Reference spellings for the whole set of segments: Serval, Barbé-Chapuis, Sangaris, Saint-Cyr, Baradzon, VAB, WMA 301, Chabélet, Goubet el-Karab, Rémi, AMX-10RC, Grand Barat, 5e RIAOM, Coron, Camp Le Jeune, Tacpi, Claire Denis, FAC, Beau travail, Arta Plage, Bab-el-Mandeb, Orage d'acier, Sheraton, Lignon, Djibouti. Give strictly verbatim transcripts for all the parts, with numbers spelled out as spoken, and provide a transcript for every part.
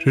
Je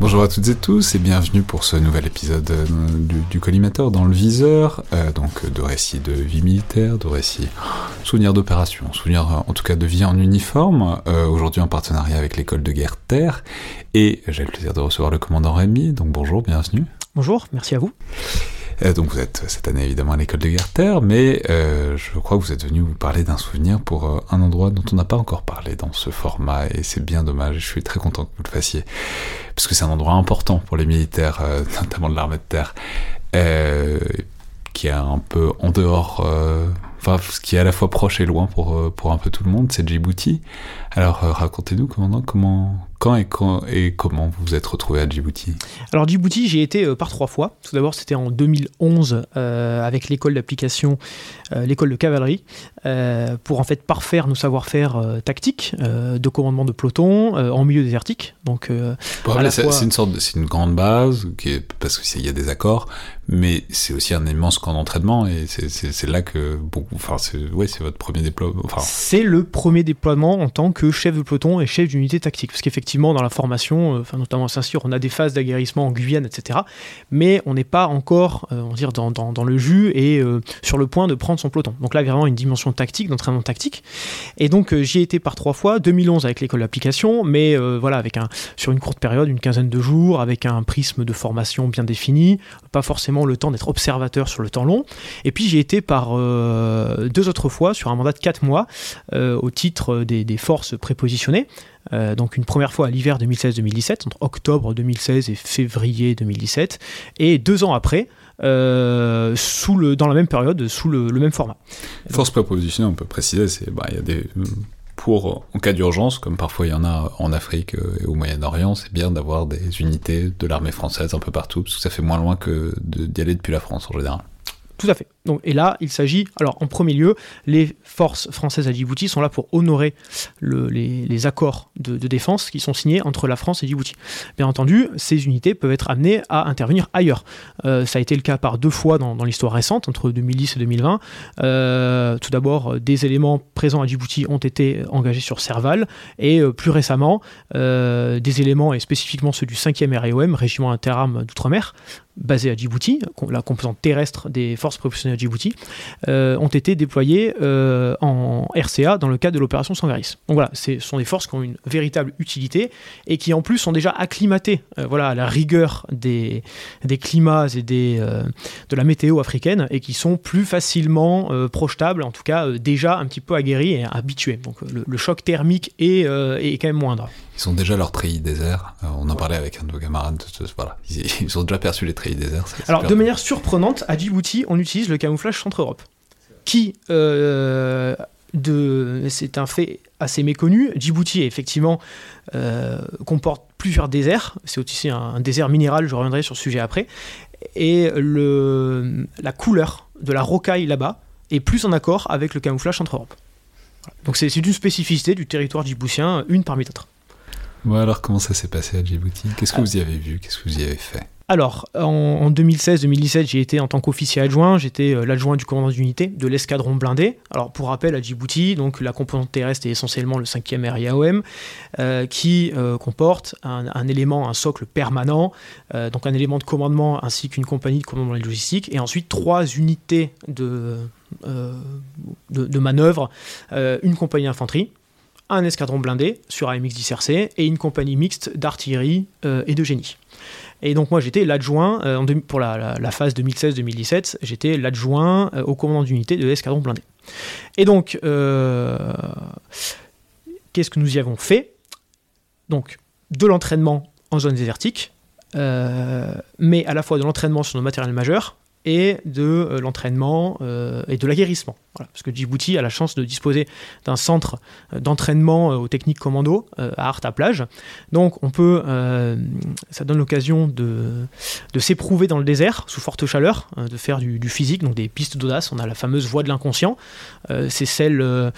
Bonjour à toutes et tous et bienvenue pour ce nouvel épisode du, du Collimateur dans le viseur, euh, donc de récits de vie militaire, de récits souvenirs d'opération, souvenirs en tout cas de vie en uniforme, euh, aujourd'hui en partenariat avec l'école de guerre Terre, et j'ai le plaisir de recevoir le commandant Rémi, donc bonjour, bienvenue. Bonjour, merci à vous. Euh, donc vous êtes cette année évidemment à l'école de guerre Terre, mais euh, je crois que vous êtes venu vous parler d'un souvenir pour euh, un endroit dont on n'a pas encore parlé dans ce format, et c'est bien dommage, je suis très content que vous le fassiez. Parce que c'est un endroit important pour les militaires, euh, notamment de l'armée de terre, euh, qui est un peu en dehors, euh, enfin, ce qui est à la fois proche et loin pour, pour un peu tout le monde, c'est Djibouti. Alors, euh, racontez-nous, commandant, comment, quand et, quand et comment vous vous êtes retrouvé à Djibouti ? Alors, Djibouti, j'y ai été euh, par trois fois. Tout d'abord, c'était en deux mille onze, euh, avec l'école d'application, euh, l'école de cavalerie, euh, pour en fait parfaire nos savoir-faire euh, tactiques, euh, de commandement de peloton, euh, en milieu désertique. Donc, euh, bon, à la c'est, fois... c'est, une sorte de, c'est une grande base, qui est, parce qu'il y a des accords, mais c'est aussi un immense camp d'entraînement, et c'est, c'est, c'est là que beaucoup... Enfin, c'est, ouais, c'est votre premier déploiement. Enfin... C'est le premier déploiement en tant que chef de peloton et chef d'unité tactique, parce qu'effectivement dans la formation, euh, enfin, notamment à Saint-Cyr, on a des phases d'aguerrissement en Guyane, etc., mais on n'est pas encore euh, on va dire, dans, dans, dans le jus et euh, sur le point de prendre son peloton. Donc là vraiment une dimension tactique, d'entraînement tactique, et donc euh, j'y ai été par trois fois, deux mille onze avec l'école d'application, mais euh, voilà, avec un, sur une courte période, une quinzaine de jours, avec un prisme de formation bien défini, pas forcément le temps d'être observateur sur le temps long, et puis j'y ai été par euh, deux autres fois sur un mandat de quatre mois, euh, au titre des, des forces prépositionné, euh, donc une première fois à l'hiver deux mille seize deux mille dix-sept, entre octobre deux mille seize et février deux mille dix-sept, et deux ans après, euh, sous le, dans la même période, sous le, le même format. Force prépositionnée, on peut préciser, c'est, bah, y a des, pour, en cas d'urgence, comme parfois il y en a en Afrique et au Moyen-Orient, c'est bien d'avoir des unités de l'armée française un peu partout, parce que ça fait moins loin que de, d'y aller depuis la France en général. Tout à fait. Donc, et là, il s'agit... Alors, en premier lieu, les forces françaises à Djibouti sont là pour honorer le, les, les accords de, de défense qui sont signés entre la France et Djibouti. Bien entendu, ces unités peuvent être amenées à intervenir ailleurs. Euh, ça a été le cas par deux fois dans, dans l'histoire récente, entre deux mille dix et deux mille vingt. Euh, tout d'abord, des éléments présents à Djibouti ont été engagés sur Serval, et euh, plus récemment, euh, des éléments, et spécifiquement ceux du cinquième R I A O M, Régiment Interarmes d'Outre-mer, basé à Djibouti, la composante terrestre des forces prépositionnelles à Djibouti, euh, ont été déployées euh, en R C A dans le cadre de l'opération Sangaris. Donc voilà, ce sont des forces qui ont une véritable utilité et qui en plus sont déjà acclimatées euh, voilà, à la rigueur des, des climats et des, euh, de la météo africaine, et qui sont plus facilement euh, projetables, en tout cas euh, déjà un petit peu aguerries et habituées. Donc le, le choc thermique est, euh, est quand même moindre. Ils sont déjà leur treillis désert, euh, on en ouais. parlait avec un de vos camarades, voilà. ils, ils ont déjà perçu les treillis. Désert, Alors, de bien. manière surprenante, à Djibouti, on utilise le camouflage Centre-Europe, qui, euh, de, c'est un fait assez méconnu. Djibouti, effectivement, euh, comporte plusieurs déserts. C'est aussi un, un désert minéral, je reviendrai sur ce sujet après. Et le, la couleur de la rocaille là-bas est plus en accord avec le camouflage Centre-Europe. Voilà. Donc, c'est, c'est une spécificité du territoire djiboutien, une parmi d'autres. Bon, alors, comment ça s'est passé à Djibouti ? Qu'est-ce que vous y avez vu ? Qu'est-ce que vous y avez fait ? Alors, en deux mille seize deux mille dix-sept, j'ai été en tant qu'officier adjoint, j'étais l'adjoint du commandant d'unité de l'escadron blindé. Alors, pour rappel, à Djibouti, donc, la composante terrestre est essentiellement le cinquième R I A O M, euh, qui euh, comporte un, un élément, un socle permanent, euh, donc un élément de commandement ainsi qu'une compagnie de commandement et de logistique, et ensuite trois unités de, euh, de, de manœuvre, euh, une compagnie d'infanterie, un escadron blindé sur A M X dix R C et une compagnie mixte d'artillerie euh, et de génie. Et donc moi j'étais l'adjoint, euh, en deux, pour la, la, la phase deux mille seize deux mille dix-sept, j'étais l'adjoint euh, au commandant d'unité de l'escadron blindé. Et donc, euh, qu'est-ce que nous y avons fait ? Donc, de l'entraînement en zone désertique, euh, mais à la fois de l'entraînement sur nos matériels majeurs, et de euh, l'entraînement euh, et de l'aguerrissement. Voilà. Parce que Djibouti a la chance de disposer d'un centre euh, d'entraînement euh, aux techniques commando euh, à Arta Plage. Donc on peut, euh, ça donne l'occasion de, de s'éprouver dans le désert, sous forte chaleur, euh, de faire du, du physique, donc des pistes d'audace. On a la fameuse voie de l'inconscient. Euh, c'est celle euh,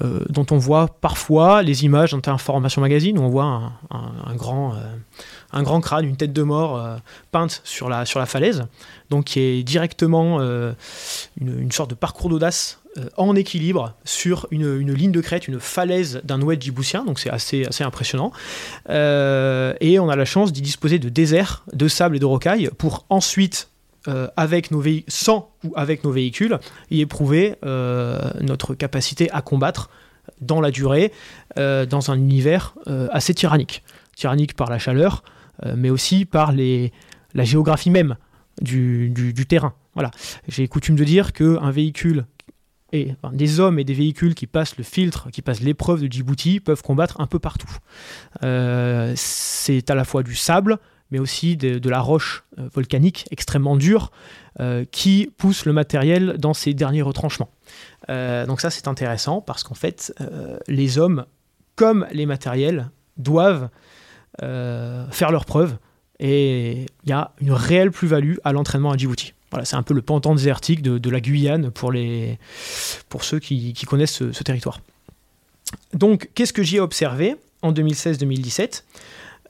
euh, dont on voit parfois les images dans Information Magazine, où on voit un, un, un grand... Euh, un grand crâne, une tête de mort euh, peinte sur la, sur la falaise, donc qui est directement euh, une, une sorte de parcours d'audace euh, en équilibre sur une, une ligne de crête, une falaise d'un oued djiboutien, donc c'est assez, assez impressionnant. Euh, et on a la chance d'y disposer de déserts, de sable et de rocailles pour ensuite, euh, avec nos vé- sans ou avec nos véhicules, y éprouver euh, notre capacité à combattre dans la durée, euh, dans un univers euh, assez tyrannique. Tyrannique par la chaleur, mais aussi par les, la géographie même du, du, du terrain. Voilà. J'ai coutume de dire qu'un véhicule, et, enfin, des hommes et des véhicules qui passent le filtre, qui passent l'épreuve de Djibouti, peuvent combattre un peu partout. Euh, c'est à la fois du sable, mais aussi de, de la roche euh, volcanique extrêmement dure, euh, qui pousse le matériel dans ses derniers retranchements. Euh, donc ça, c'est intéressant, parce qu'en fait, euh, les hommes, comme les matériels, doivent Euh, faire leurs preuves, et il y a une réelle plus-value à l'entraînement à Djibouti. Voilà, c'est un peu le pendant désertique de, de la Guyane pour, les, pour ceux qui, qui connaissent ce, ce territoire. Donc, qu'est-ce que j'y ai observé en deux mille seize deux mille dix-sept ?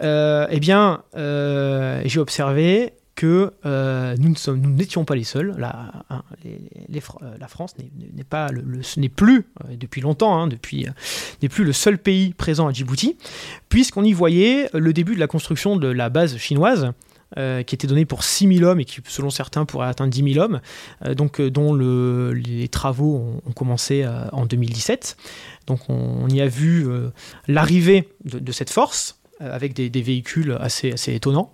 euh, Eh bien, euh, j'ai observé que euh, nous, ne sommes, nous n'étions pas les seuls. La, hein, les, les, la France n'est, n'est, pas le, le, n'est plus, euh, depuis longtemps, hein, depuis, euh, n'est plus le seul pays présent à Djibouti, puisqu'on y voyait le début de la construction de la base chinoise, euh, qui était donnée pour six mille hommes et qui, selon certains, pourrait atteindre dix mille hommes, euh, donc, euh, dont le, les travaux ont, ont commencé euh, en deux mille dix-sept. Donc on, on y a vu euh, l'arrivée de, de cette force, avec des, des véhicules assez, assez étonnants.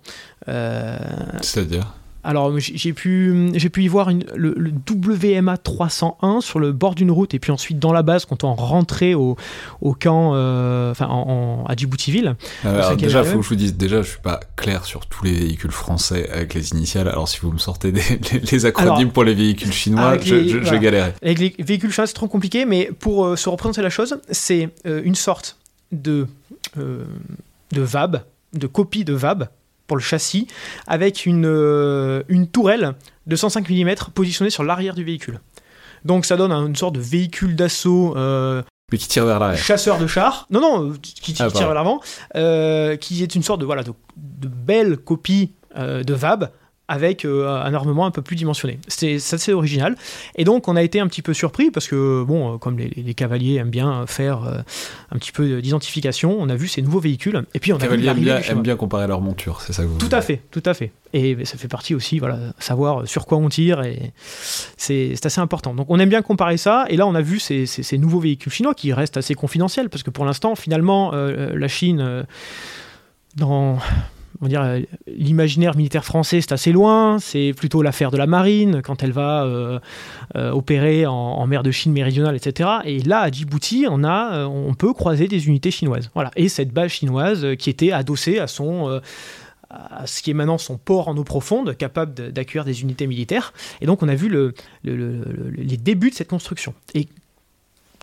Euh, C'est-à-dire ? Alors, j'ai pu, j'ai pu y voir une, le, le W M A trois cent un sur le bord d'une route, et puis ensuite dans la base, quand on rentrait au, au camp, euh, enfin, en, en, à Djibouti-ville. Alors, déjà, il faut que je vous dise, déjà, je ne suis pas clair sur tous les véhicules français avec les initiales, alors si vous me sortez des, les, les acronymes alors, pour les véhicules chinois, je, les, je, voilà. je galérais. Avec les véhicules chinois, c'est trop compliqué, mais pour euh, se représenter la chose, c'est euh, une sorte de... Euh, de V A B, de copie de V A B pour le châssis, avec une, euh, une tourelle de cent cinq millimètres positionnée sur l'arrière du véhicule. Donc ça donne une sorte de véhicule d'assaut... Euh, Mais qui tire vers l'arrière. Chasseur de chars. Non, non, qui tire, ah, tire vers l'avant, euh, qui est une sorte de, voilà, de, de belle copie euh, de V A B, avec euh, un armement un peu plus dimensionné. C'est, c'est assez original. Et donc, on a été un petit peu surpris, parce que, bon, comme les, les cavaliers aiment bien faire euh, un petit peu d'identification, on a vu ces nouveaux véhicules. Et puis, on les a vu l'arrivée des chinois. Aiment bien comparer leurs montures, c'est ça que vous voulez dire ? Tout à fait, tout à fait. Et ça fait partie aussi, voilà, savoir sur quoi on tire, et c'est, c'est assez important. Donc, on aime bien comparer ça, et là, on a vu ces, ces, ces nouveaux véhicules chinois qui restent assez confidentiels, parce que pour l'instant, finalement, euh, la Chine, euh, dans... On va dire, l'imaginaire militaire français, c'est assez loin, c'est plutôt l'affaire de la marine, quand elle va euh, euh, opérer en, en mer de Chine méridionale, et cetera. Et là, à Djibouti, on, a, on peut croiser des unités chinoises. Voilà. Et cette base chinoise qui était adossée à, son, euh, à ce qui est maintenant son port en eau profonde, capable de, d'accueillir des unités militaires. Et donc, on a vu le, le, le, le, les débuts de cette construction. Et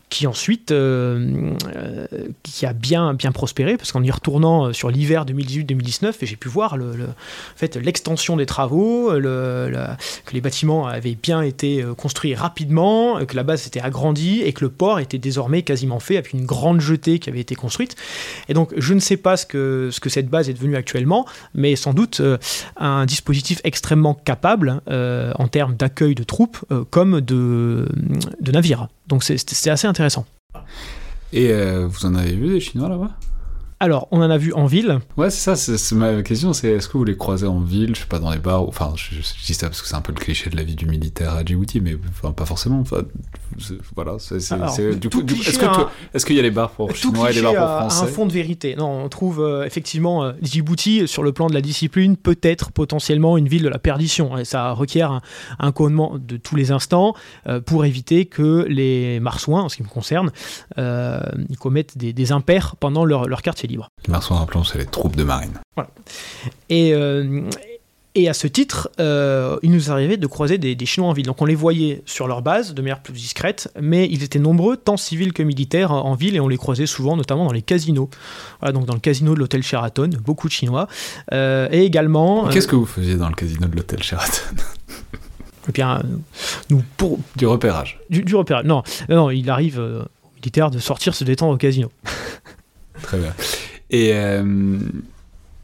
qui ensuite euh, euh, qui a bien, bien prospéré, parce qu'en y retournant sur l'hiver deux mille dix-huit deux mille dix-neuf, et j'ai pu voir le, le, en fait, l'extension des travaux, le, la, que les bâtiments avaient bien été construits rapidement, que la base s'était agrandie et que le port était désormais quasiment fait avec une grande jetée qui avait été construite. Et donc je ne sais pas ce que, ce que cette base est devenue actuellement, mais sans doute euh, un dispositif extrêmement capable euh, en termes d'accueil de troupes euh, comme de, de navires. Donc c'est, c'est assez intéressant. Et euh, vous en avez vu des Chinois là-bas ? Alors, on en a vu en ville. Ouais, c'est ça, c'est, c'est ma question, c'est est-ce que vous les croisez en ville, je sais pas, dans les bars, enfin, je, je dis ça parce que c'est un peu le cliché de la vie du militaire à Djibouti, mais enfin, pas forcément, enfin, c'est, voilà, c'est, c'est, Alors, c'est du coup, du, est-ce, que, un, est-ce qu'il y a les bars pour Chinois et les bars pour Français ? Tout cliché a un fond de vérité. Non, on trouve euh, effectivement euh, Djibouti, sur le plan de la discipline, peut-être potentiellement une ville de la perdition, et ça requiert un, un couronnement de tous les instants euh, pour éviter que les marsouins, en ce qui me concerne, euh, commettent des, des impairs pendant leur, leur quartier libre. Les marsouins, rappelons, c'est les troupes de marine. Voilà. Et, euh, et à ce titre, euh, il nous arrivait de croiser des, des Chinois en ville. Donc on les voyait sur leur base, de manière plus discrète, mais ils étaient nombreux, tant civils que militaires, en ville, et on les croisait souvent, notamment dans les casinos. Voilà, donc dans le casino de l'hôtel Sheraton, beaucoup de Chinois. Euh, et également... Qu'est-ce euh, que vous faisiez dans le casino de l'hôtel Sheraton ? Eh bien, nous... Pour, du repérage. Du, du repérage, non, non, non. Il arrive euh, aux militaires de sortir se détendre au casino. Très bien. Et euh,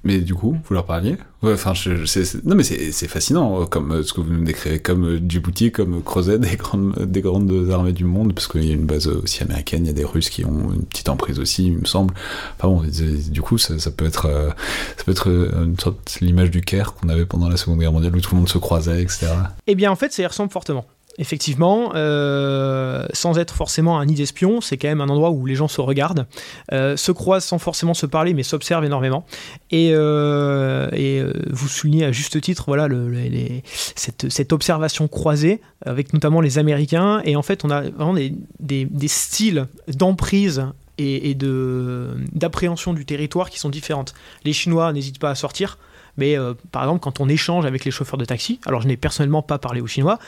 mais du coup, vous leur parliez ? Ouais, enfin, je, je, c'est, c'est, non, mais c'est, c'est fascinant comme euh, ce que vous nous décrivez, comme euh, Djibouti, comme creuset des grandes, des grandes armées du monde, parce qu'il y a une base aussi américaine, il y a des Russes qui ont une petite emprise aussi, il me semble. Enfin bon, du coup, ça, ça peut être, euh, ça peut être une sorte l'image du Caire qu'on avait pendant la Seconde Guerre mondiale où tout le monde se croisait, et cetera. Eh bien, en fait, ça y ressemble fortement. Effectivement, euh, sans être forcément un nid d'espions, c'est quand même un endroit où les gens se regardent, euh, se croisent sans forcément se parler, mais s'observent énormément. Et, euh, et euh, vous soulignez à juste titre, voilà, le, le, les, cette, cette observation croisée, avec notamment les Américains. Et en fait, on a vraiment des, des, des styles d'emprise et, et de, d'appréhension du territoire qui sont différentes. Les Chinois n'hésitent pas à sortir. Mais euh, par exemple, quand on échange avec les chauffeurs de taxi, alors je n'ai personnellement pas parlé aux Chinois,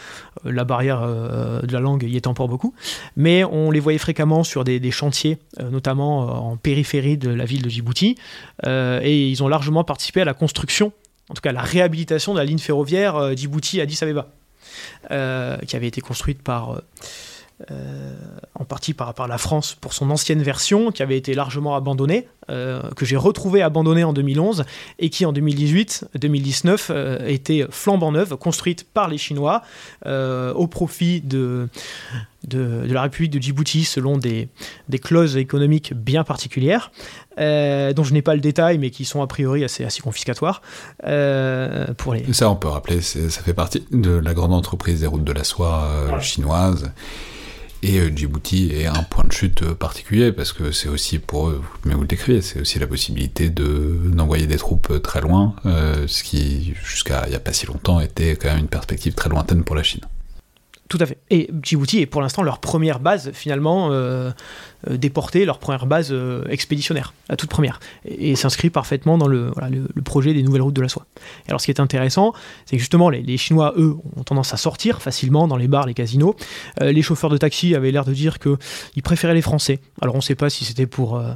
euh, la barrière euh, de la langue y étant pour beaucoup, mais on les voyait fréquemment sur des, des chantiers, euh, notamment euh, en périphérie de la ville de Djibouti, euh, et ils ont largement participé à la construction, en tout cas à la réhabilitation de la ligne ferroviaire euh, Djibouti Addis Abeba, euh, qui avait été construite par... Euh, Euh, en partie par, par la France pour son ancienne version qui avait été largement abandonnée, euh, que j'ai retrouvée abandonnée en deux mille onze et qui en deux mille dix-huit deux mille dix-neuf euh, était flambant neuve, construite par les Chinois euh, au profit de, de, de la République de Djibouti selon des, des clauses économiques bien particulières euh, dont je n'ai pas le détail mais qui sont a priori assez, assez confiscatoires euh, pour les... Ça on peut rappeler, c'est, ça fait partie de la grande entreprise des routes de la soie euh, voilà. chinoise. Et euh, Djibouti est un point de chute euh, particulier, parce que c'est aussi pour eux, mais vous le décrivez, c'est aussi la possibilité de, d'envoyer des troupes euh, très loin, euh, ce qui, jusqu'à il n'y a pas si longtemps, était quand même une perspective très lointaine pour la Chine. Tout à fait. Et Djibouti est pour l'instant leur première base, finalement, euh, euh, déportée, leur première base euh, expéditionnaire, la toute première, et, et s'inscrit parfaitement dans le, voilà, le, le projet des nouvelles routes de la soie. Et alors, ce qui est intéressant, c'est que justement, les, les Chinois, eux, ont tendance à sortir facilement dans les bars, les casinos. Euh, les chauffeurs de taxi avaient l'air de dire qu'ils préféraient les Français. Alors, on ne sait pas si c'était pour euh,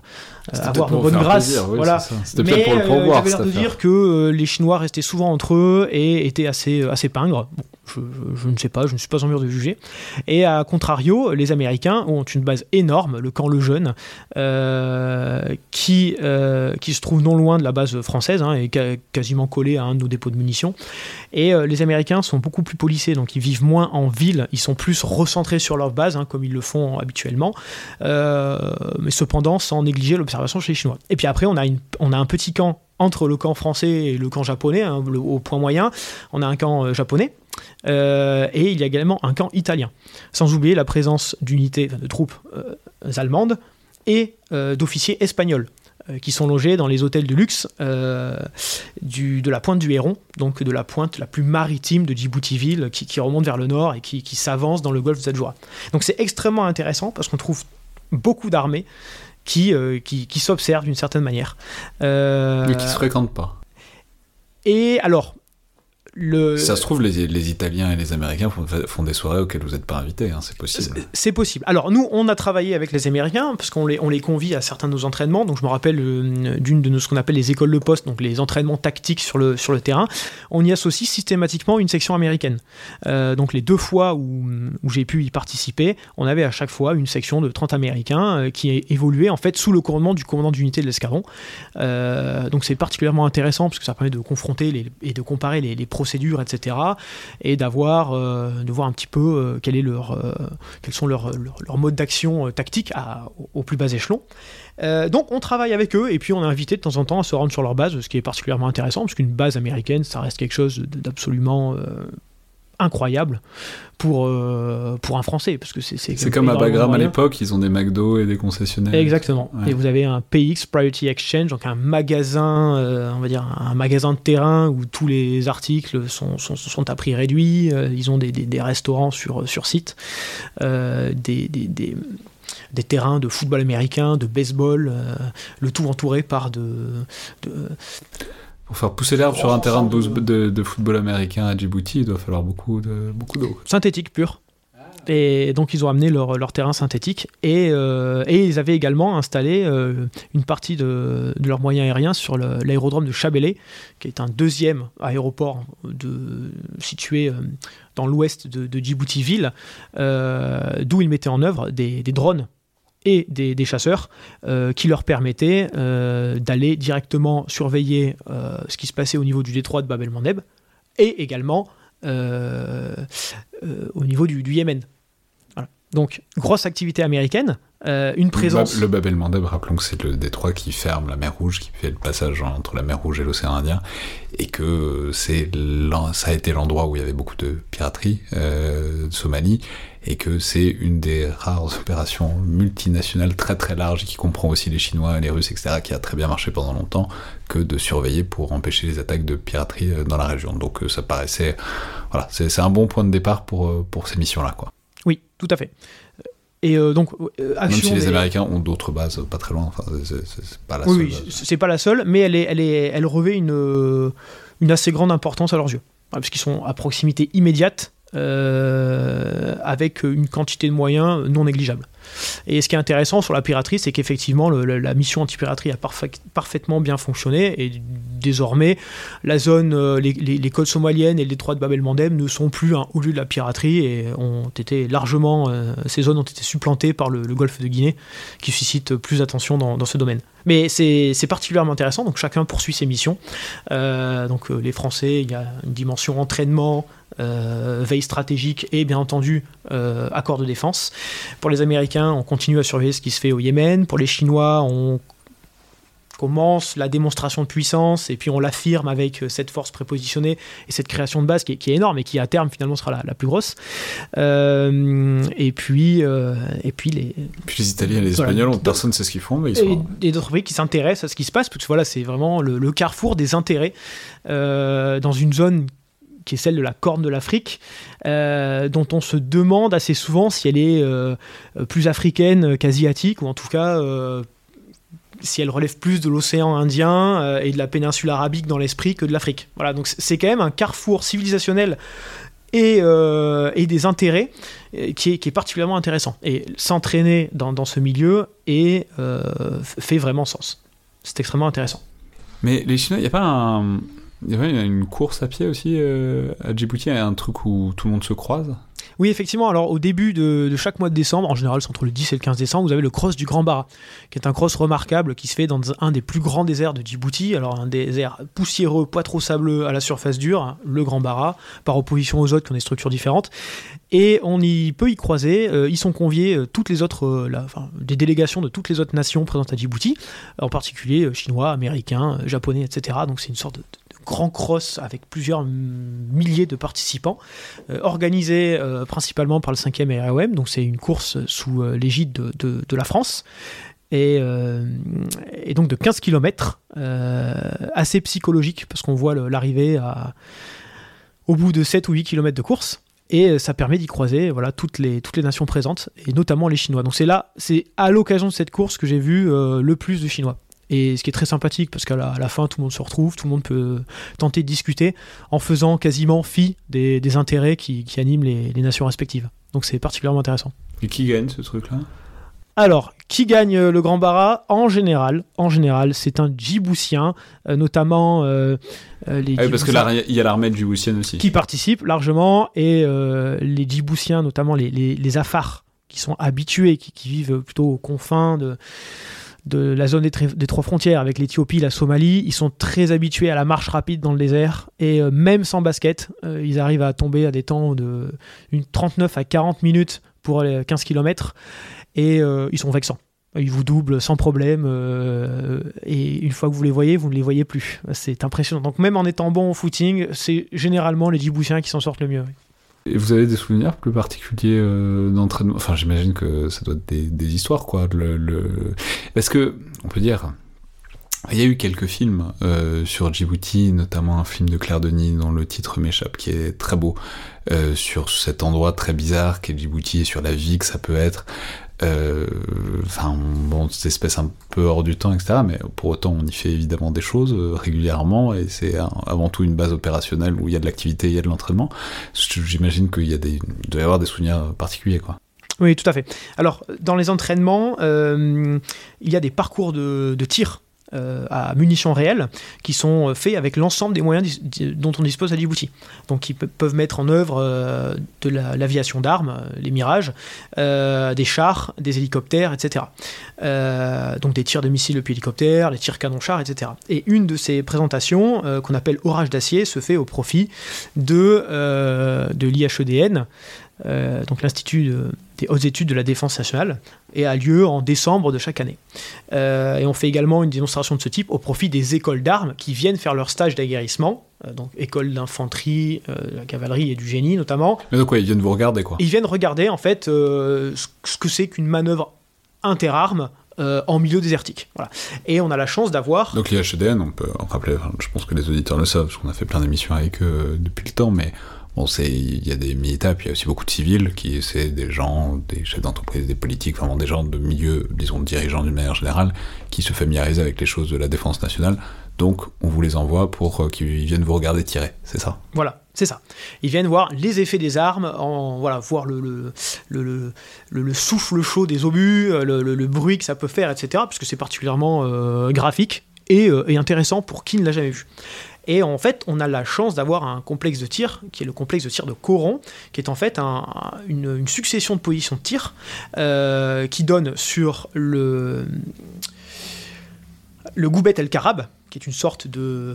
c'était avoir de bonnes grâces. Oui, voilà. C'était mais, peut-être pour le pouvoir. Euh, ils avaient l'air de affaire. dire que euh, les Chinois restaient souvent entre eux et étaient assez, assez pingres. Bon, je, je, je ne sais pas, je ne suis pas en mur de juger. Et à contrario, les Américains ont une base énorme, le Camp Le Jeune, euh, qui, euh, qui se trouve non loin de la base française, hein, et ca- quasiment collée à un de nos dépôts de munitions. Et euh, les Américains sont beaucoup plus policés, donc ils vivent moins en ville, ils sont plus recentrés sur leur base, hein, comme ils le font habituellement, euh, mais cependant sans négliger l'observation chez les Chinois. Et puis après, on a, une, on a un petit camp entre le camp français et le camp japonais, hein, le, au point moyen, on a un camp euh, japonais, Euh, et il y a également un camp italien, sans oublier la présence d'unités, de troupes euh, allemandes et euh, d'officiers espagnols euh, qui sont logés dans les hôtels de luxe euh, du, de la pointe du Héron, donc de la pointe la plus maritime de Djibouti-ville qui, qui remonte vers le nord et qui, qui s'avance dans le golfe de Zadjoura. Donc c'est extrêmement intéressant parce qu'on trouve beaucoup d'armées qui, euh, qui, qui s'observent d'une certaine manière. Euh, Mais qui ne se fréquentent pas. Et alors... Le... Si ça se trouve, les, les Italiens et les Américains font, font des soirées auxquelles vous n'êtes pas invités, hein, c'est possible. C'est, c'est possible. Alors nous, on a travaillé avec les Américains, parce qu'on les, on les convie à certains de nos entraînements. Donc je me rappelle euh, d'une de nos, ce qu'on appelle les écoles de poste, donc les entraînements tactiques sur le, sur le terrain. On y associe systématiquement une section américaine. Euh, donc les deux fois où, où j'ai pu y participer, on avait à chaque fois une section de trente Américains euh, qui évoluait en fait sous le commandement du commandant d'unité de l'escadron. Euh, donc c'est particulièrement intéressant, parce que ça permet de confronter les, et de comparer les, les procédures, et cetera, et d'avoir, euh, de voir un petit peu euh, quel est leur, euh, quels sont leurs leur, leur modes d'action euh, tactique à, au, au plus bas échelon. Euh, donc on travaille avec eux, et puis on est invité de temps en temps à se rendre sur leur base, ce qui est particulièrement intéressant, parce qu'une base américaine, ça reste quelque chose d'absolument euh, incroyable pour, euh, pour un Français, parce que c'est, c'est, c'est comme à Bagram à l'époque, ils ont des McDo et des concessionnaires. Exactement. Ouais. Et vous avez un P X, Priority Exchange, donc un magasin, euh, on va dire un magasin de terrain où tous les articles sont, sont, sont à prix réduit. Ils ont des, des, des restaurants sur, sur site, euh, des, des, des des terrains de football américain, de baseball, euh, le tout entouré par de... de... Pour faire pousser l'herbe oh, sur un terrain de, de... De, de football américain à Djibouti, il doit falloir beaucoup, de, beaucoup d'eau. Synthétique pure. Et donc ils ont amené leur, leur terrain synthétique, et, euh, et ils avaient également installé euh, une partie de, de leurs moyens aériens sur le, l'aérodrome de Chabélet, qui est un deuxième aéroport de, situé euh, dans l'ouest de, de Djibouti-Ville, euh, d'où ils mettaient en œuvre des, des drones et des, des chasseurs euh, qui leur permettaient euh, d'aller directement surveiller euh, ce qui se passait au niveau du détroit de Bab-el-Mandeb, et également euh, euh, au niveau du, du Yémen. Donc, grosse activité américaine, euh, une présence... Le Bab-el-Mandeb, rappelons que c'est le détroit qui ferme la mer Rouge, qui fait le passage entre la mer Rouge et l'océan Indien, et que c'est ça a été l'endroit où il y avait beaucoup de piraterie, euh, de Somalie, et que c'est une des rares opérations multinationales très très larges, qui comprend aussi les Chinois, les Russes, et cetera, qui a très bien marché pendant longtemps, que de surveiller pour empêcher les attaques de piraterie dans la région. Donc ça paraissait... Voilà, c'est, c'est un bon point de départ pour, pour ces missions-là, quoi. Oui, tout à fait. Et euh, donc, euh, action, même si les mais... Américains ont d'autres bases pas très loin, enfin, c'est, c'est, c'est pas la seule. Oui, oui, c'est pas la seule, mais elle, est, elle, est, elle revêt une, une assez grande importance à leurs yeux, parce qu'ils sont à proximité immédiate, euh, avec une quantité de moyens non négligeable. Et ce qui est intéressant sur la piraterie, c'est qu'effectivement, le, la, la mission anti-piraterie a parfa- parfaitement bien fonctionné, et désormais, la zone, euh, les, les, les côtes somaliennes et le détroit de Bab-el-Mandeb ne sont plus un haut lieu de la piraterie, et ont été largement, euh, ces zones ont été supplantées par le, le golfe de Guinée, qui suscite plus d'attention dans, dans ce domaine. Mais c'est, c'est particulièrement intéressant, donc chacun poursuit ses missions. Euh, donc euh, les Français, il y a une dimension entraînement, euh, veille stratégique, et bien entendu, euh, accord de défense. Pour les Américains, on continue à surveiller ce qui se fait au Yémen. Pour les Chinois, on commence la démonstration de puissance, et puis on l'affirme avec cette force prépositionnée et cette création de base qui est, qui est énorme, et qui à terme finalement sera la, la plus grosse. Euh, et puis, euh, et puis les, puis les Italiens et les Espagnols, voilà, personne ne sait ce qu'ils font, mais ils sont. Et, et d'autres pays qui s'intéressent à ce qui se passe, parce que voilà, c'est vraiment le, le carrefour des intérêts euh, dans une zone qui est celle de la Corne de l'Afrique, euh, dont on se demande assez souvent si elle est euh, plus africaine qu'asiatique, ou en tout cas euh, si elle relève plus de l'océan Indien euh, et de la péninsule arabique dans l'esprit que de l'Afrique. Voilà, donc c'est quand même un carrefour civilisationnel et, euh, et des intérêts euh, qui, est, qui est particulièrement intéressant. Et s'entraîner dans, dans ce milieu est, euh, fait vraiment sens. C'est extrêmement intéressant. Mais les Chinois, il n'y a pas un... Il y a une course à pied aussi euh, à Djibouti, il y a un truc où tout le monde se croise. Oui, effectivement. Alors, au début de, de chaque mois de décembre, en général, c'est entre le dix et le quinze décembre, vous avez le cross du Grand Barat, qui est un cross remarquable qui se fait dans un des plus grands déserts de Djibouti. Alors, un désert poussiéreux, pas trop sableux, à la surface dure, hein, le Grand Barat, par opposition aux autres qui ont des structures différentes. Et on y peut y croiser. Euh, ils sont conviés, euh, toutes les autres, euh, la, enfin, des délégations de toutes les autres nations présentes à Djibouti, en particulier euh, chinois, américains, euh, japonais, et cetera. Donc, c'est une sorte de, de grand cross avec plusieurs milliers de participants, euh, organisé euh, principalement par le cinquième R I A O M, donc c'est une course sous euh, l'égide de, de, de la France, et, euh, et donc de quinze kilomètres, euh, assez psychologique, parce qu'on voit le, l'arrivée à, au bout de sept ou huit kilomètres de course, et ça permet d'y croiser, voilà, toutes les, toutes les nations présentes, et notamment les Chinois. Donc c'est là, c'est à l'occasion de cette course que j'ai vu euh, le plus de Chinois. et ce qui est très sympathique parce qu'à la, à la fin tout le monde se retrouve, tout le monde peut tenter de discuter en faisant quasiment fi des, des intérêts qui, qui animent les, les nations respectives. Donc c'est particulièrement intéressant. Et qui gagne ce truc-là ? Alors, qui gagne le Grand Barat ? En général, en général, c'est un Djiboutien, euh, notamment euh, euh, les. Ah oui, parce que là, il y a l'armée djiboutienne aussi. Qui participe largement, et euh, les Djiboutiens, notamment les, les, les Afars, qui sont habitués, qui, qui vivent plutôt aux confins de, de la zone des, tri- des trois frontières, avec l'Éthiopie, la Somalie, ils sont très habitués à la marche rapide dans le désert, et euh, même sans basket, euh, ils arrivent à tomber à des temps de une trente-neuf à quarante minutes pour les quinze kilomètres. Et euh, ils sont vexants. Ils vous doublent sans problème. Euh, et une fois que vous les voyez, vous ne les voyez plus. C'est impressionnant. Donc même en étant bon au footing, c'est généralement les Djiboutiens qui s'en sortent le mieux. Et vous avez des souvenirs plus particuliers euh, d'entraînement ? Enfin, j'imagine que ça doit être des, des histoires, quoi. Le, le... Parce que, on peut dire... Il y a eu quelques films euh, sur Djibouti, notamment un film de Claire Denis dont le titre m'échappe, qui est très beau, euh, sur cet endroit très bizarre qu'est Djibouti et sur la vie que ça peut être. Euh, enfin, bon, cette espèce un peu hors du temps, et cetera. Mais pour autant, on y fait évidemment des choses euh, régulièrement, et c'est un, avant tout une base opérationnelle où il y a de l'activité, il y a de l'entraînement. J'imagine qu'il y a des, il doit y avoir des souvenirs particuliers, quoi. Oui, tout à fait. Alors, dans les entraînements, euh, il y a des parcours de, de tir. Euh, à munitions réelles qui sont euh, faits avec l'ensemble des moyens di- di- dont on dispose à Djibouti. Donc ils pe- peuvent mettre en œuvre euh, de la, l'aviation d'armes, euh, les mirages, euh, des chars, des hélicoptères, et cetera. Euh, donc des tirs de missiles depuis hélicoptère, les tirs canon-chars, et cetera. Et une de ces présentations, euh, qu'on appelle Orage d'acier, se fait au profit de, euh, de l'I H E D N, Euh, donc l'Institut de, des hautes études de la défense nationale, et a lieu en décembre de chaque année. Euh, et on fait également une démonstration de ce type au profit des écoles d'armes qui viennent faire leur stage d'aguerrissement, euh, donc école d'infanterie, euh, de la cavalerie et du génie notamment. Mais donc ouais, ils viennent vous regarder, quoi. Ils viennent regarder en fait euh, ce que c'est qu'une manœuvre interarme Euh, en milieu désertique. Voilà. Et on a la chance d'avoir... Donc l'I H E D N, on peut en rappeler, enfin, je pense que les auditeurs le savent, parce qu'on a fait plein d'émissions avec eux depuis le temps, mais bon, il y a des militaires, puis il y a aussi beaucoup de civils, qui c'est des gens, des chefs d'entreprise, des politiques, vraiment des gens de milieu, disons dirigeants d'une manière générale, qui se familiarisent avec les choses de la défense nationale, donc on vous les envoie pour euh, qu'ils viennent vous regarder tirer, c'est ça ? Voilà. C'est ça. Ils viennent voir les effets des armes, en, voilà, voir le, le, le, le, le souffle chaud des obus, le, le, le bruit que ça peut faire, et cetera. Parce que c'est particulièrement euh, graphique et, euh, et intéressant pour qui ne l'a jamais vu. Et en fait, on a la chance d'avoir un complexe de tir, qui est le complexe de tir de Coron, qui est en fait un, une, une succession de positions de tir euh, qui donne sur le, le Goubet el-Karab, qui est une sorte de,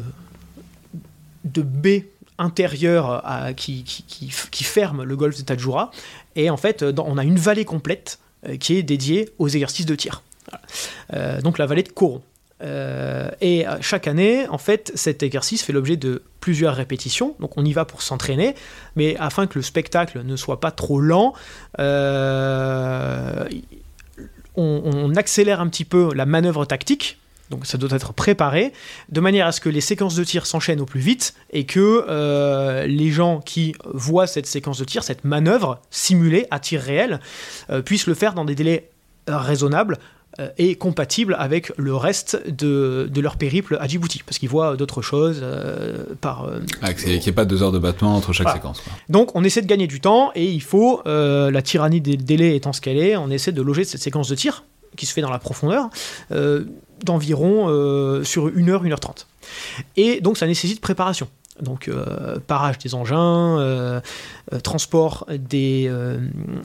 de baie intérieur à, qui, qui, qui, qui ferme le golfe de Tadjoura, et en fait dans, on a une vallée complète euh, qui est dédiée aux exercices de tir, voilà. euh, donc la vallée de Coron, euh, et chaque année en fait cet exercice fait l'objet de plusieurs répétitions, donc on y va pour s'entraîner, mais afin que le spectacle ne soit pas trop lent, euh, on, on accélère un petit peu la manœuvre tactique. Donc ça doit être préparé, de manière à ce que les séquences de tir s'enchaînent au plus vite et que euh, les gens qui voient cette séquence de tir, cette manœuvre simulée à tir réel, euh, puissent le faire dans des délais raisonnables euh, et compatibles avec le reste de, de leur périple à Djibouti, parce qu'ils voient d'autres choses euh, par... Euh, ah, euh, qu'il n'y ait pas deux heures de battement entre chaque voilà. séquence. Quoi. Donc on essaie de gagner du temps et il faut, euh, la tyrannie des délais étant ce qu'elle est, on essaie de loger cette séquence de tir qui se fait dans la profondeur, euh, d'environ euh, sur une heure, une heure trente. Et donc ça nécessite préparation. Donc euh, parage des engins, euh, euh, transport des, euh,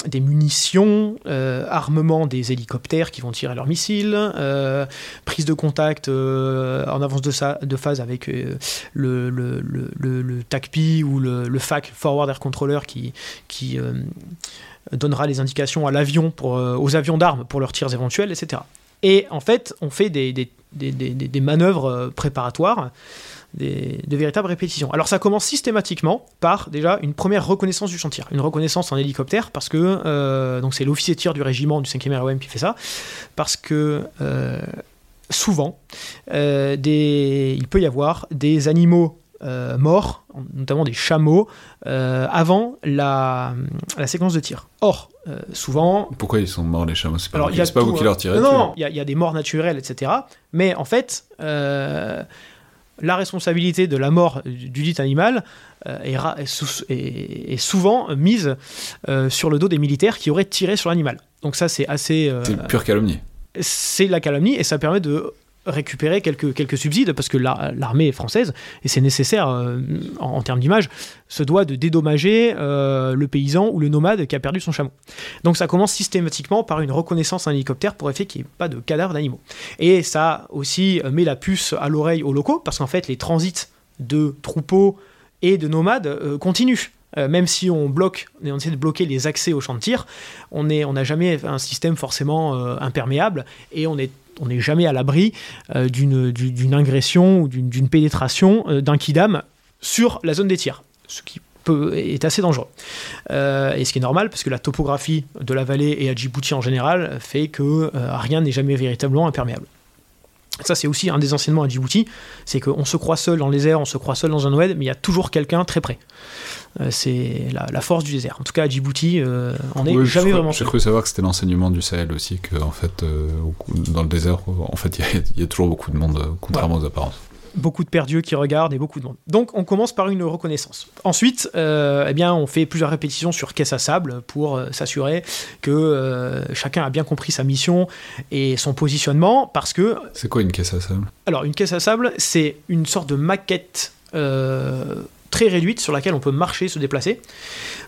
des munitions, euh, armement des hélicoptères qui vont tirer leurs missiles, euh, prise de contact euh, en avance de, sa- de phase avec euh, le, le, le, le, le Tacpi ou le, le F A C, Forward Air Controller, qui... qui euh, donnera les indications à l'avion pour, euh, aux avions d'armes pour leurs tirs éventuels, et cetera. Et en fait, on fait des, des, des, des, des manœuvres préparatoires, des, de véritables répétitions. Alors ça commence systématiquement par déjà une première reconnaissance du champ de tir, une reconnaissance en hélicoptère, parce que euh, donc c'est l'officier de tir du régiment du cinquième R I A O M qui fait ça, parce que euh, souvent, euh, des, il peut y avoir des animaux euh, morts, notamment des chameaux, euh, avant la, la séquence de tir. Or, euh, souvent... Pourquoi ils sont morts, les chameaux? C'est pas, alors, vous, c'est pas vous qui leur tirez? Non, il y, y a des morts naturelles, et cetera. Mais en fait... Euh, la responsabilité de la mort du dit animal euh, est, ra- est, sou- est, est souvent mise euh, sur le dos des militaires qui auraient tiré sur l'animal. Donc ça, c'est assez... Euh, c'est une pure calomnie. C'est la calomnie, et ça permet de récupérer quelques, quelques subsides, parce que la, l'armée française, et c'est nécessaire euh, en, en termes d'image, se doit de dédommager euh, le paysan ou le nomade qui a perdu son chameau. Donc ça commence systématiquement par une reconnaissance en hélicoptère pour effet qu'il n'y ait pas de cadavres d'animaux. Et ça aussi met la puce à l'oreille aux locaux, parce qu'en fait les transits de troupeaux et de nomades euh, continuent. Euh, même si on bloque, on essaie de bloquer les accès aux champs de tir, on n'a jamais un système forcément euh, imperméable, et on est On n'est jamais à l'abri euh, d'une, d'une ingression ou d'une, d'une pénétration euh, d'un kidam sur la zone des tirs, ce qui peut, est assez dangereux. Euh, et ce qui est normal, parce que la topographie de la vallée et à Djibouti en général fait que euh, rien n'est jamais véritablement imperméable. Ça, c'est aussi un des enseignements à Djibouti, c'est qu'on se croit seul dans le désert, on se croit seul dans un oued, mais il y a toujours quelqu'un très près. Euh, c'est la, la force du désert. En tout cas, à Djibouti, euh, on n'est oui, jamais vraiment seul. J'ai cru savoir que c'était l'enseignement du Sahel aussi, que en fait, euh, dans le désert, en fait, il y, y a toujours beaucoup de monde, contrairement voilà. aux apparences. Beaucoup de perdus qui regardent et beaucoup de monde. Donc, on commence par une reconnaissance. Ensuite, euh, eh bien, on fait plusieurs répétitions sur caisse à sable pour euh, s'assurer que euh, chacun a bien compris sa mission et son positionnement, parce que... C'est quoi une caisse à sable? Alors, une caisse à sable, c'est une sorte de maquette euh, très réduite sur laquelle on peut marcher, se déplacer,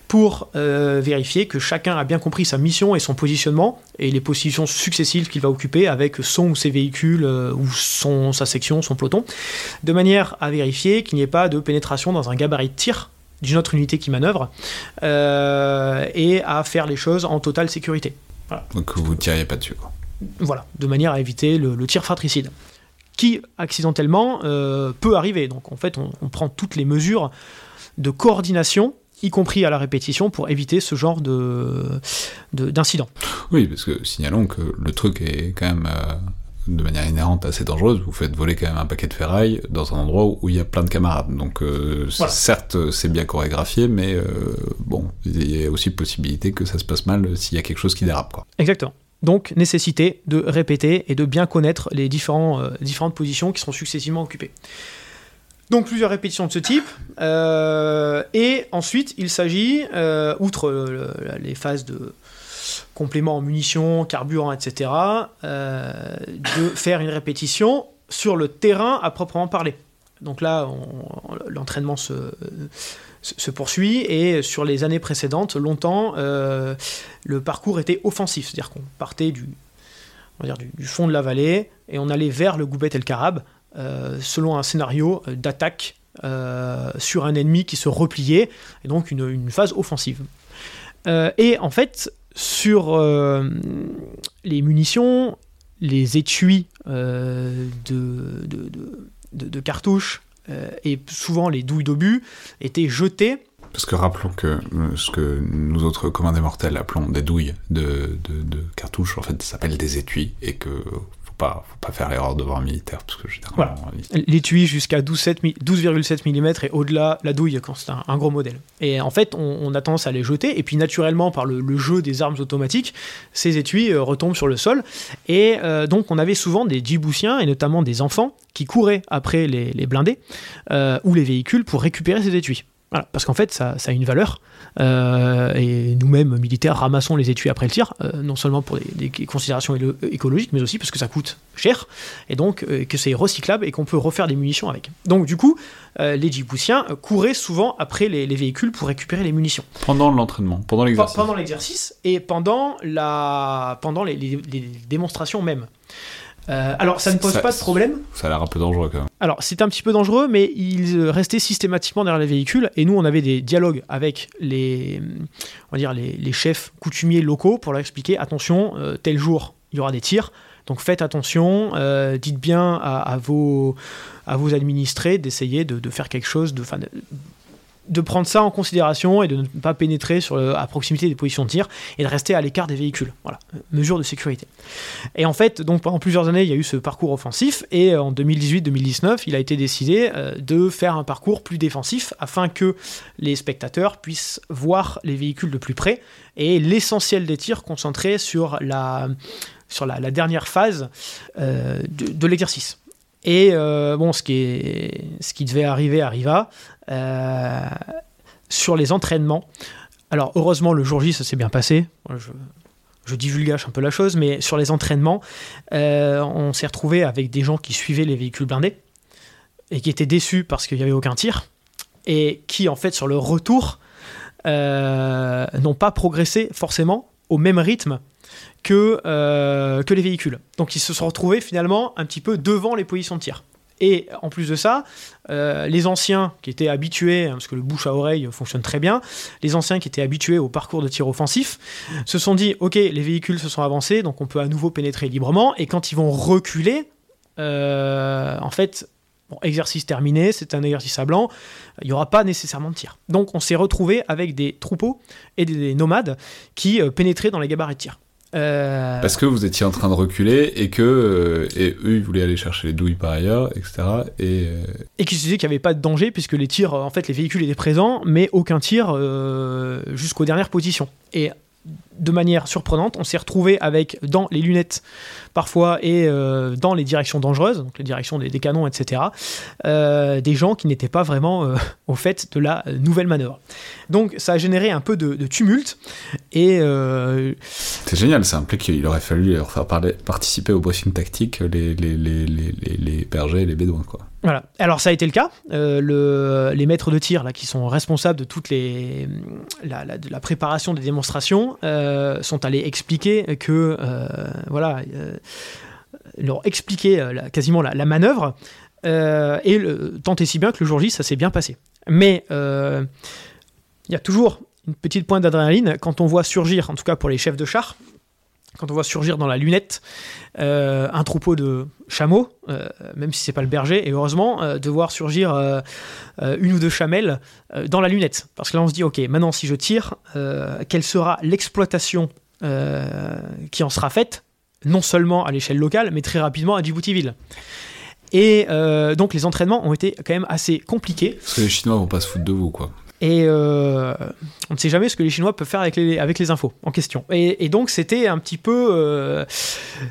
pour euh, vérifier que chacun a bien compris sa mission et son positionnement, et les positions successives qu'il va occuper avec son ou ses véhicules, euh, ou son, sa section, son peloton, de manière à vérifier qu'il n'y ait pas de pénétration dans un gabarit de tir d'une autre unité qui manœuvre, euh, et à faire les choses en totale sécurité. Voilà. Donc vous ne tiriez pas dessus, quoi. Voilà, de manière à éviter le, le tir fratricide, qui accidentellement euh, peut arriver. Donc en fait, on, on prend toutes les mesures de coordination, y compris à la répétition, pour éviter ce genre de, de, d'incident. Oui, parce que signalons que le truc est quand même, euh, de manière inhérente, assez dangereuse. Vous faites voler quand même un paquet de ferraille dans un endroit où il y a plein de camarades. Donc euh, voilà. Certes, c'est bien chorégraphié, mais euh, bon, il y a aussi possibilité que ça se passe mal s'il y a quelque chose qui dérape, quoi. Exactement. Donc, nécessité de répéter et de bien connaître les différents, euh, différentes positions qui sont successivement occupées. Donc, plusieurs répétitions de ce type. Euh, et ensuite, il s'agit, euh, outre le, le, les phases de compléments en munitions, carburant, et cetera, euh, de faire une répétition sur le terrain à proprement parler. Donc là, on, on, l'entraînement se... se poursuit, et sur les années précédentes, longtemps, euh, le parcours était offensif, c'est-à-dire qu'on partait du, on va dire du, du fond de la vallée et on allait vers le Goubet el-Karab euh, selon un scénario d'attaque euh, sur un ennemi qui se repliait, et donc une, une phase offensive. Euh, et en fait, sur euh, les munitions, les étuis euh, de, de, de, de, de cartouches, et souvent les douilles d'obus étaient jetées. Parce que rappelons que ce que nous autres communs des mortels appelons des douilles de, de, de cartouches, en fait, ça s'appelle des étuis, et que faut pas, faut pas faire l'erreur devant un militaire, parce que généralement... Voilà. L'étui jusqu'à douze virgule sept millimètres et au-delà la douille quand c'est un, un gros modèle. Et en fait, on, on a tendance à les jeter, et puis naturellement, par le, le jeu des armes automatiques, ces étuis euh, retombent sur le sol, et euh, donc on avait souvent des Djiboutiens, et notamment des enfants, qui couraient après les, les blindés euh, ou les véhicules pour récupérer ces étuis. Voilà, parce qu'en fait, ça, ça a une valeur. Euh, et nous-mêmes, militaires, ramassons les étuis après le tir, euh, non seulement pour des, des considérations élo- écologiques, mais aussi parce que ça coûte cher, et donc euh, que c'est recyclable et qu'on peut refaire des munitions avec. Donc du coup, euh, les Djiboutiens couraient souvent après les, les véhicules pour récupérer les munitions. Pendant l'entraînement, pendant l'exercice. Pendant l'exercice et pendant, la, pendant les, les, les démonstrations même. Euh, alors, ça ne pose ça, pas de problème. Ça a l'air un peu dangereux quand même. Alors, c'est un petit peu dangereux, mais ils restaient systématiquement derrière les véhicules. Et nous, on avait des dialogues avec les, on va dire les, les chefs coutumiers locaux pour leur expliquer, attention, euh, tel jour, il y aura des tirs. Donc, faites attention, euh, dites bien à, à, vos, à vos administrés d'essayer de, de faire quelque chose, de, 'fin, de, de prendre ça en considération et de ne pas pénétrer sur le, à proximité des positions de tir et de rester à l'écart des véhicules. Voilà, mesure de sécurité. Et en fait, donc pendant plusieurs années, il y a eu ce parcours offensif, et en deux mille dix-huit deux mille dix-neuf, il a été décidé de faire un parcours plus défensif afin que les spectateurs puissent voir les véhicules de plus près et l'essentiel des tirs concentrés sur la, sur la, la dernière phase euh, de, de l'exercice. Et euh, bon, ce qui, est, ce qui devait arriver arriva. Euh, sur les entraînements, alors heureusement le jour J ça s'est bien passé, je, je divulgage un peu la chose, mais sur les entraînements, euh, on s'est retrouvé avec des gens qui suivaient les véhicules blindés et qui étaient déçus parce qu'il n'y avait aucun tir, et qui en fait sur le retour euh, n'ont pas progressé forcément au même rythme que, euh, que les véhicules. Donc ils se sont retrouvés finalement un petit peu devant les positions de tir. Et en plus de ça, euh, les anciens qui étaient habitués, hein, parce que le bouche à oreille fonctionne très bien, les anciens qui étaient habitués au parcours de tir offensif se sont dit « Ok, les véhicules se sont avancés, donc on peut à nouveau pénétrer librement. » Et quand ils vont reculer, euh, en fait, bon, exercice terminé, c'est un exercice à blanc, il n'y aura pas nécessairement de tir. Donc on s'est retrouvé avec des troupeaux et des, des nomades qui euh, pénétraient dans les gabarits de tir. Euh... Parce que vous étiez en train de reculer et que euh, et eux ils voulaient aller chercher les douilles par ailleurs, et cetera. Et, euh... et qu'ils se disaient qu'il n'y avait pas de danger puisque les tirs, en fait les véhicules étaient présents, mais aucun tir euh, jusqu'aux dernières positions. Et de manière surprenante, on s'est retrouvé avec dans les lunettes parfois et euh, dans les directions dangereuses, donc les directions des, des canons, et cetera, euh, des gens qui n'étaient pas vraiment euh, au fait de la nouvelle manœuvre. Donc ça a généré un peu de, de tumulte. Et euh... c'est génial, ça implique qu'il aurait fallu leur faire parler, participer au briefing tactique les, les, les, les, les, les bergers et les bédouins, quoi. Voilà. Alors ça a été le cas. Euh, le, les maîtres de tir là qui sont responsables de toute les la, la, de la préparation des démonstrations euh, sont allés expliquer que euh, voilà euh, leur expliquer euh, la, quasiment la, la manœuvre euh, et le, tant et si bien que le jour J ça s'est bien passé. Mais euh, il y a toujours une petite pointe d'adrénaline quand on voit surgir, en tout cas pour les chefs de char, quand on voit surgir dans la lunette euh, un troupeau de chameaux, euh, même si c'est pas le berger, et heureusement euh, de voir surgir euh, euh, une ou deux chamelles euh, dans la lunette, parce que là on se dit ok, maintenant si je tire, euh, quelle sera l'exploitation euh, qui en sera faite, non seulement à l'échelle locale, mais très rapidement à Djibouti-ville. Et euh, donc les entraînements ont été quand même assez compliqués. Parce que les Chinois vont pas se foutre de vous, quoi. Et euh, on ne sait jamais ce que les Chinois peuvent faire avec les, avec les infos en question. Et, et donc, c'était un petit peu... Euh,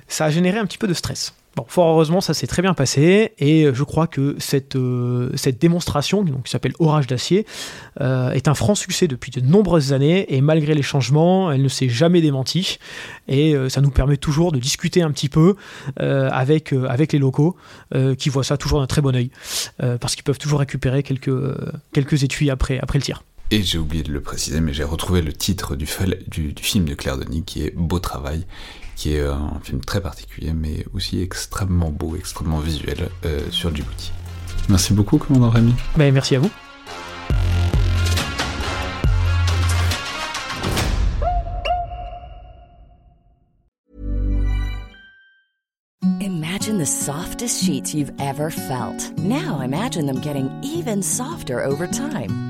ça a généré un petit peu de stress. Bon, fort heureusement, ça s'est très bien passé. Et je crois que cette, euh, cette démonstration, donc, qui s'appelle Orage d'acier, euh, est un franc succès depuis de nombreuses années. Et malgré les changements, elle ne s'est jamais démentie. Et euh, ça nous permet toujours de discuter un petit peu euh, avec, euh, avec les locaux euh, qui voient ça toujours d'un très bon œil. Euh, parce qu'ils peuvent toujours récupérer quelques, euh, quelques étuis après, après le tir. Et j'ai oublié de le préciser, mais j'ai retrouvé le titre du, du, du film de Claire Denis qui est « Beau travail ». Qui est un film très particulier, mais aussi extrêmement beau, extrêmement visuel euh, sur Djibouti. Merci beaucoup, commandant Rémi. Ben, merci à vous. Imagine the softest sheets you've ever felt. Now imagine them getting even softer over time.